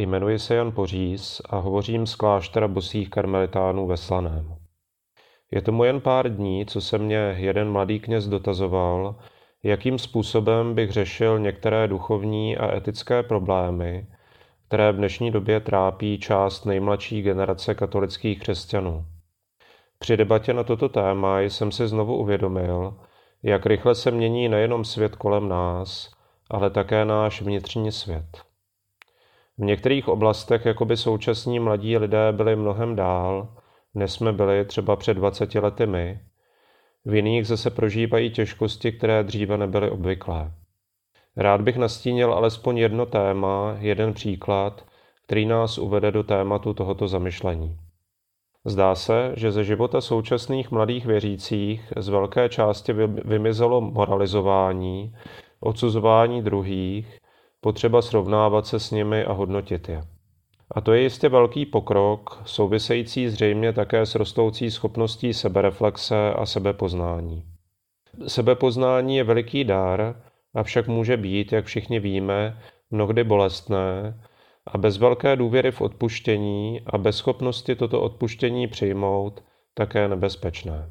Jmenuji se Jan Poříz a hovořím z kláštera bosých karmelitánů ve Slaném. Je tomu jen pár dní, co se mě jeden mladý kněz dotazoval, jakým způsobem bych řešil některé duchovní a etické problémy, které v dnešní době trápí část nejmladší generace katolických křesťanů. Při debatě na toto téma jsem si znovu uvědomil, jak rychle se mění nejenom svět kolem nás, ale také náš vnitřní svět. V některých oblastech jakoby současní mladí lidé byli mnohem dál, než jsme byli třeba před 20 lety my, v jiných zase prožívají těžkosti, které dříve nebyly obvyklé. Rád bych nastínil alespoň jedno téma, jeden příklad, který nás uvede do tématu tohoto zamyšlení. Zdá se, že ze života současných mladých věřících z velké části vymizelo moralizování, odsuzování druhých, potřeba srovnávat se s nimi a hodnotit je. A to je jistě velký pokrok, související zřejmě také s rostoucí schopností sebereflexe a sebepoznání. Sebepoznání je veliký dar, avšak může být, jak všichni víme, mnohdy bolestné a bez velké důvěry v odpuštění a bez schopnosti toto odpuštění přijmout také nebezpečné.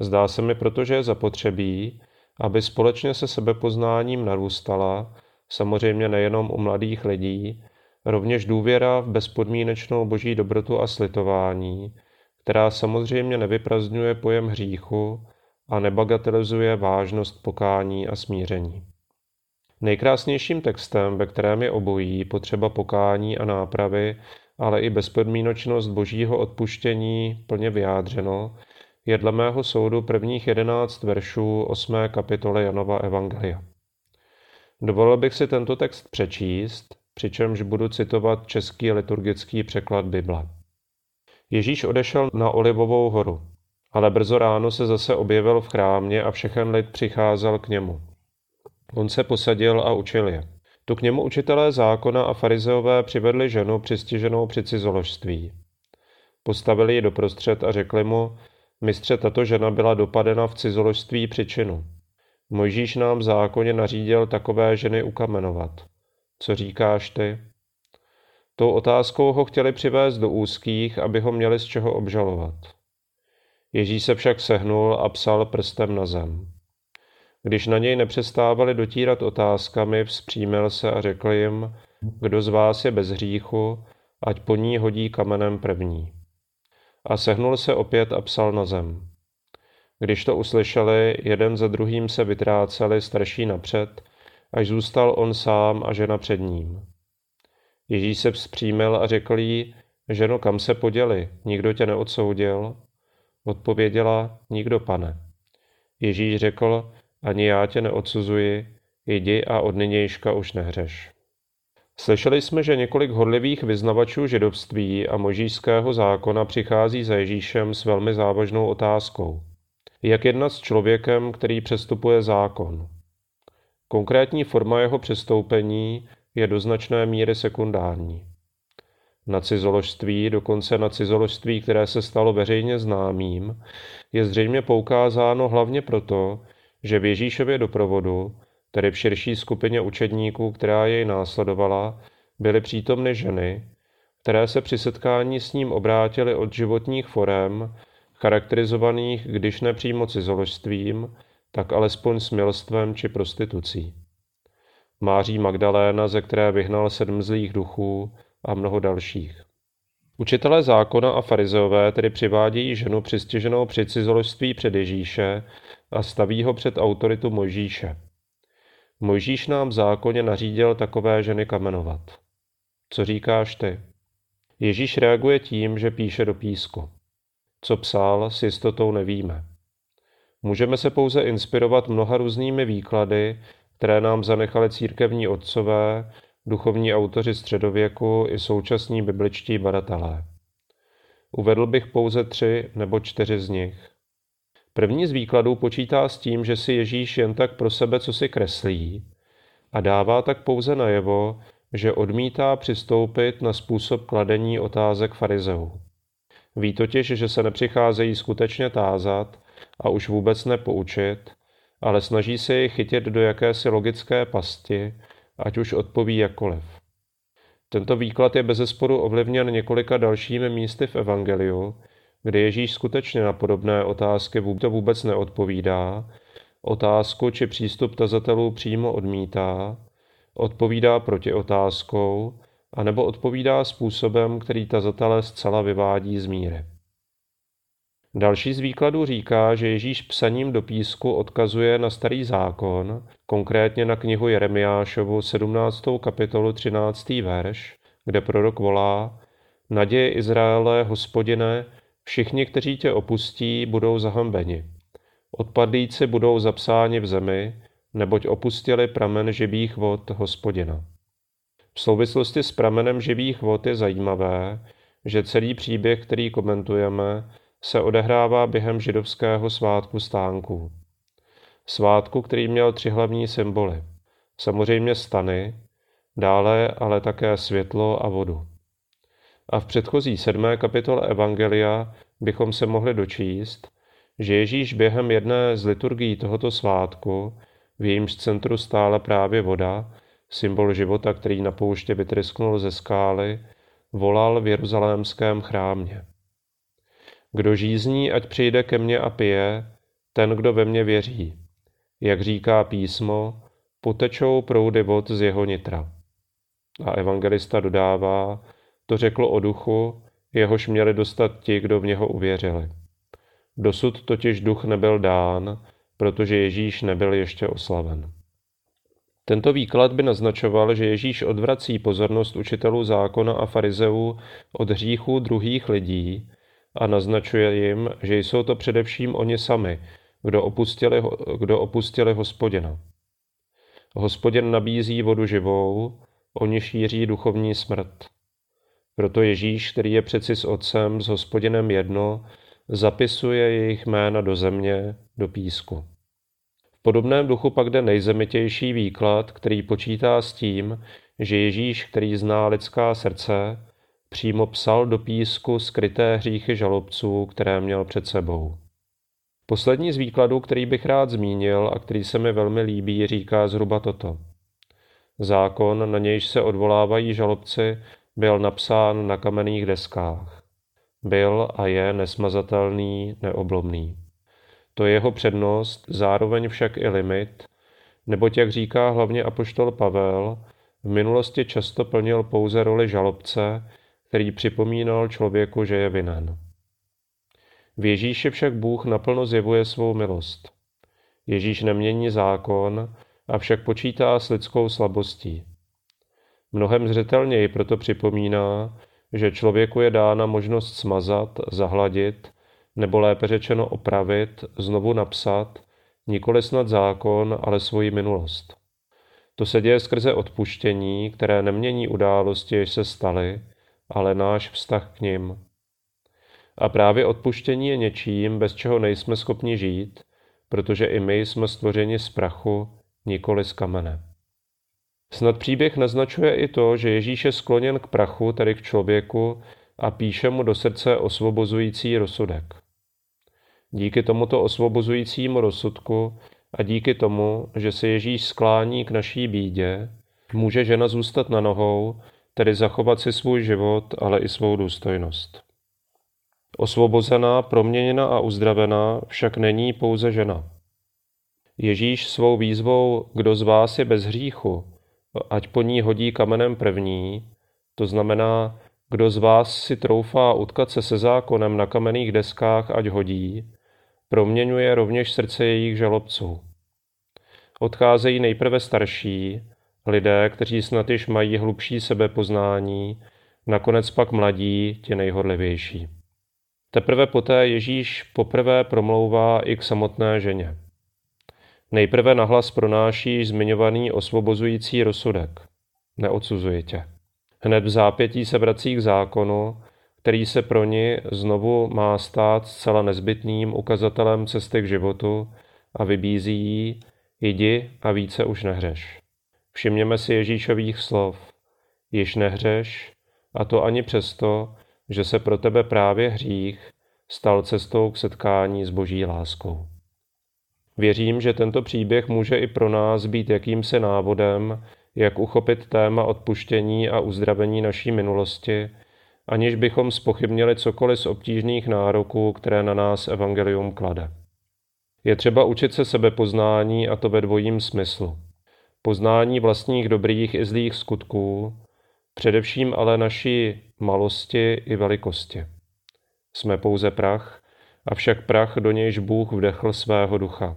Zdá se mi proto, že je zapotřebí, aby společně se sebepoznáním narůstala, samozřejmě nejenom u mladých lidí, rovněž důvěra v bezpodmínečnou boží dobrotu a slitování, která samozřejmě nevyprazdňuje pojem hříchu a nebagatelizuje vážnost pokání a smíření. Nejkrásnějším textem, ve kterém je obojí potřeba pokání a nápravy, ale i bezpodmínečnost božího odpuštění plně vyjádřeno, je dle mého soudu prvních 11 veršů 8. kapitoly Janova Evangelia. Dovolil bych si tento text přečíst, přičemž budu citovat český liturgický překlad Bible. Ježíš odešel na Olivovou horu, ale brzo ráno se zase objevil v chrámě a všechen lid přicházel k němu. On se posadil a učil je. Tu k němu učitelé zákona a farizeové přivedli ženu přistiženou při cizoložství. Postavili ji doprostřed a řekli mu, mistře, tato žena byla dopadena v cizoložství při činu. Mojžíš nám v zákoně nařídil takové ženy ukamenovat. Co říkáš ty? Tou otázkou ho chtěli přivést do úzkých, aby ho měli z čeho obžalovat. Ježíš se však sehnul a psal prstem na zem. Když na něj nepřestávali dotírat otázkami, vzpřímil se a řekl jim, kdo z vás je bez hříchu, ať po ní hodí kamenem první. A sehnul se opět a psal na zem. Když to uslyšeli, jeden za druhým se vytráceli, starší napřed, až zůstal on sám a žena před ním. Ježíš se vzpřímil a řekl jí, ženo, kam se poděli, nikdo tě neodsoudil? Odpověděla, nikdo, pane. Ježíš řekl, ani já tě neodsuzuji, jdi a od nynějška už nehřeš. Slyšeli jsme, že několik horlivých vyznavačů židovství a mojžíšského zákona přichází za Ježíšem s velmi závažnou otázkou. Jak jednat s člověkem, který přestupuje zákon? Konkrétní forma jeho přestoupení je do značné míry sekundární. Na cizoložství, dokonce na cizoložství, které se stalo veřejně známým, je zřejmě poukázáno hlavně proto, že v Ježíšově doprovodu, tedy v širší skupině učedníků, která jej následovala, byly přítomny ženy, které se při setkání s ním obrátily od životních forem, charakterizovaných, když ne přímo cizoložstvím, tak alespoň smilstvem či prostitucí. Máří Magdaléna, ze které vyhnal 7 zlých duchů a mnoho dalších. Učitelé zákona a farizeové tedy přivádějí ženu přistiženou při cizoložství před Ježíše a staví ho před autoritu Mojžíše. Mojžíš nám v zákoně nařídil takové ženy kamenovat. Co říkáš ty? Ježíš reaguje tím, že píše do písku. Co psal, s jistotou nevíme. Můžeme se pouze inspirovat mnoha různými výklady, které nám zanechali církevní otcové, duchovní autoři středověku i současní bibličtí badatelé. Uvedl bych pouze 3 nebo 4 z nich. První z výkladů počítá s tím, že si Ježíš jen tak pro sebe cosi kreslí a dává tak pouze najevo, že odmítá přistoupit na způsob kladení otázek farizeů. Ví totiž, že se nepřicházejí skutečně tázat a už vůbec nepoučit, ale snaží se je chytit do jakési logické pasti, ať už odpoví jakkoliv. Tento výklad je bezesporu ovlivněn několika dalšími místy v Evangeliu, kde Ježíš skutečně na podobné otázky vůbec neodpovídá, otázku či přístup tazatelů přímo odmítá, odpovídá protiotázkou, anebo odpovídá způsobem, který tazatele zcela vyvádí z míry. Další z výkladů říká, že Ježíš psaním do písku odkazuje na Starý zákon, konkrétně na knihu Jeremiášovu 17. kapitolu 13. verš, kde prorok volá: Naděje Izraele, Hospodine, všichni, kteří tě opustí, budou zahambeni. Odpadlíci budou zapsáni v zemi, neboť opustili pramen živých vod Hospodina. V souvislosti s pramenem živých vod je zajímavé, že celý příběh, který komentujeme, se odehrává během židovského svátku stánků. Svátku, který měl 3 hlavní symboly. Samozřejmě stany, dále ale také světlo a vodu. A v předchozí 7. kapitole Evangelia bychom se mohli dočíst, že Ježíš během jedné z liturgií tohoto svátku, v jejímž centru stála právě voda, symbol života, který na poušti vytrysknul ze skály, volal v jeruzalémském chrámě. Kdo žízní, ať přijde ke mně a pije, ten, kdo ve mně věří. Jak říká písmo, potečou proudy vod z jeho nitra. A evangelista dodává, to řekl o duchu, jehož měli dostat ti, kdo v něho uvěřili. Dosud totiž duch nebyl dán, protože Ježíš nebyl ještě oslaven. Tento výklad by naznačoval, že Ježíš odvrací pozornost učitelů zákona a farizeů od hříchů druhých lidí a naznačuje jim, že jsou to především oni sami, kdo opustili Hospodina. Hospodin nabízí vodu živou, oni šíří duchovní smrt. Proto Ježíš, který je přeci s Otcem, s Hospodinem jedno, zapisuje jejich jména do země, do písku. V podobném duchu pak jde nejzemitější výklad, který počítá s tím, že Ježíš, který zná lidská srdce, přímo psal do písku skryté hříchy žalobců, které měl před sebou. Poslední z výkladů, který bych rád zmínil a který se mi velmi líbí, říká zhruba toto. Zákon, na nějž se odvolávají žalobci, byl napsán na kamenných deskách. Byl a je nesmazatelný, neoblomný. To je jeho přednost, zároveň však i limit, neboť, jak říká hlavně apoštol Pavel, v minulosti často plnil pouze roli žalobce, který připomínal člověku, že je vinen. V Ježíši však Bůh naplno zjevuje svou milost. Ježíš nemění zákon, avšak počítá s lidskou slabostí. Mnohem zřetelněji proto připomíná, že člověku je dána možnost smazat, zahladit, nebo lépe řečeno opravit, znovu napsat, nikoli snad zákon, ale svoji minulost. To se děje skrze odpuštění, které nemění události, jež se staly, ale náš vztah k nim. A právě odpuštění je něčím, bez čeho nejsme schopni žít, protože i my jsme stvořeni z prachu, nikoli z kamene. Snad příběh naznačuje i to, že Ježíš je skloněn k prachu, tedy k člověku, a píše mu do srdce osvobozující rozsudek. Díky tomuto osvobozujícímu rozsudku a díky tomu, že se Ježíš sklání k naší bídě, může žena zůstat na nohou, tedy zachovat si svůj život, ale i svou důstojnost. Osvobozená, proměněna a uzdravená však není pouze žena. Ježíš svou výzvou, kdo z vás je bez hříchu, ať po ní hodí kamenem první, to znamená, kdo z vás si troufá utkat se se zákonem na kamenných deskách, ať hodí, proměňuje rovněž srdce jejich žalobců. Odcházejí nejprve starší, lidé, kteří snad již mají hlubší sebepoznání, nakonec pak mladí, ti nejhorlivější. Teprve poté Ježíš poprvé promlouvá i k samotné ženě. Nejprve nahlas pronáší zmiňovaný osvobozující rozsudek. Neodsuzuje tě. Hned v zápětí se vrací k zákonu, který se pro ni znovu má stát zcela nezbytným ukazatelem cesty k životu a vybízí jí, jdi a více už nehřeš. Všimněme si Ježíšových slov. Již nehřeš, a to ani přesto, že se pro tebe právě hřích stal cestou k setkání s Boží láskou. Věřím, že tento příběh může i pro nás být jakýmsi návodem, jak uchopit téma odpuštění a uzdravení naší minulosti, aniž bychom zpochybnili cokoliv z obtížných nároků, které na nás evangelium klade. Je třeba učit se sebepoznání, a to ve dvojím smyslu. Poznání vlastních dobrých i zlých skutků, především ale naší malosti i velikosti. Jsme pouze prach, avšak prach, do nějž Bůh vdechl svého ducha.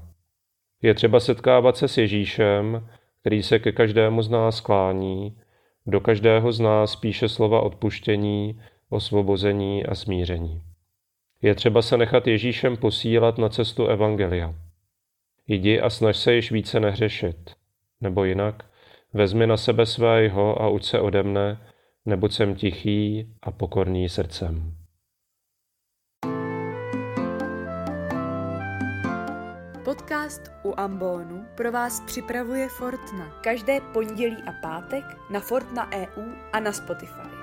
Je třeba setkávat se s Ježíšem, který se ke každému z nás klání, do každého z nás píše slova odpuštění, osvobození a smíření. Je třeba se nechat Ježíšem posílat na cestu evangelia. Jdi a snaž se již více nehřešit. Nebo jinak, vezmi na sebe svého a uč se ode mne, neboť jsem tichý a pokorný srdcem. Podcast U ambonu pro vás připravuje Fortna. Každé pondělí a pátek na Fortna EU a na Spotify.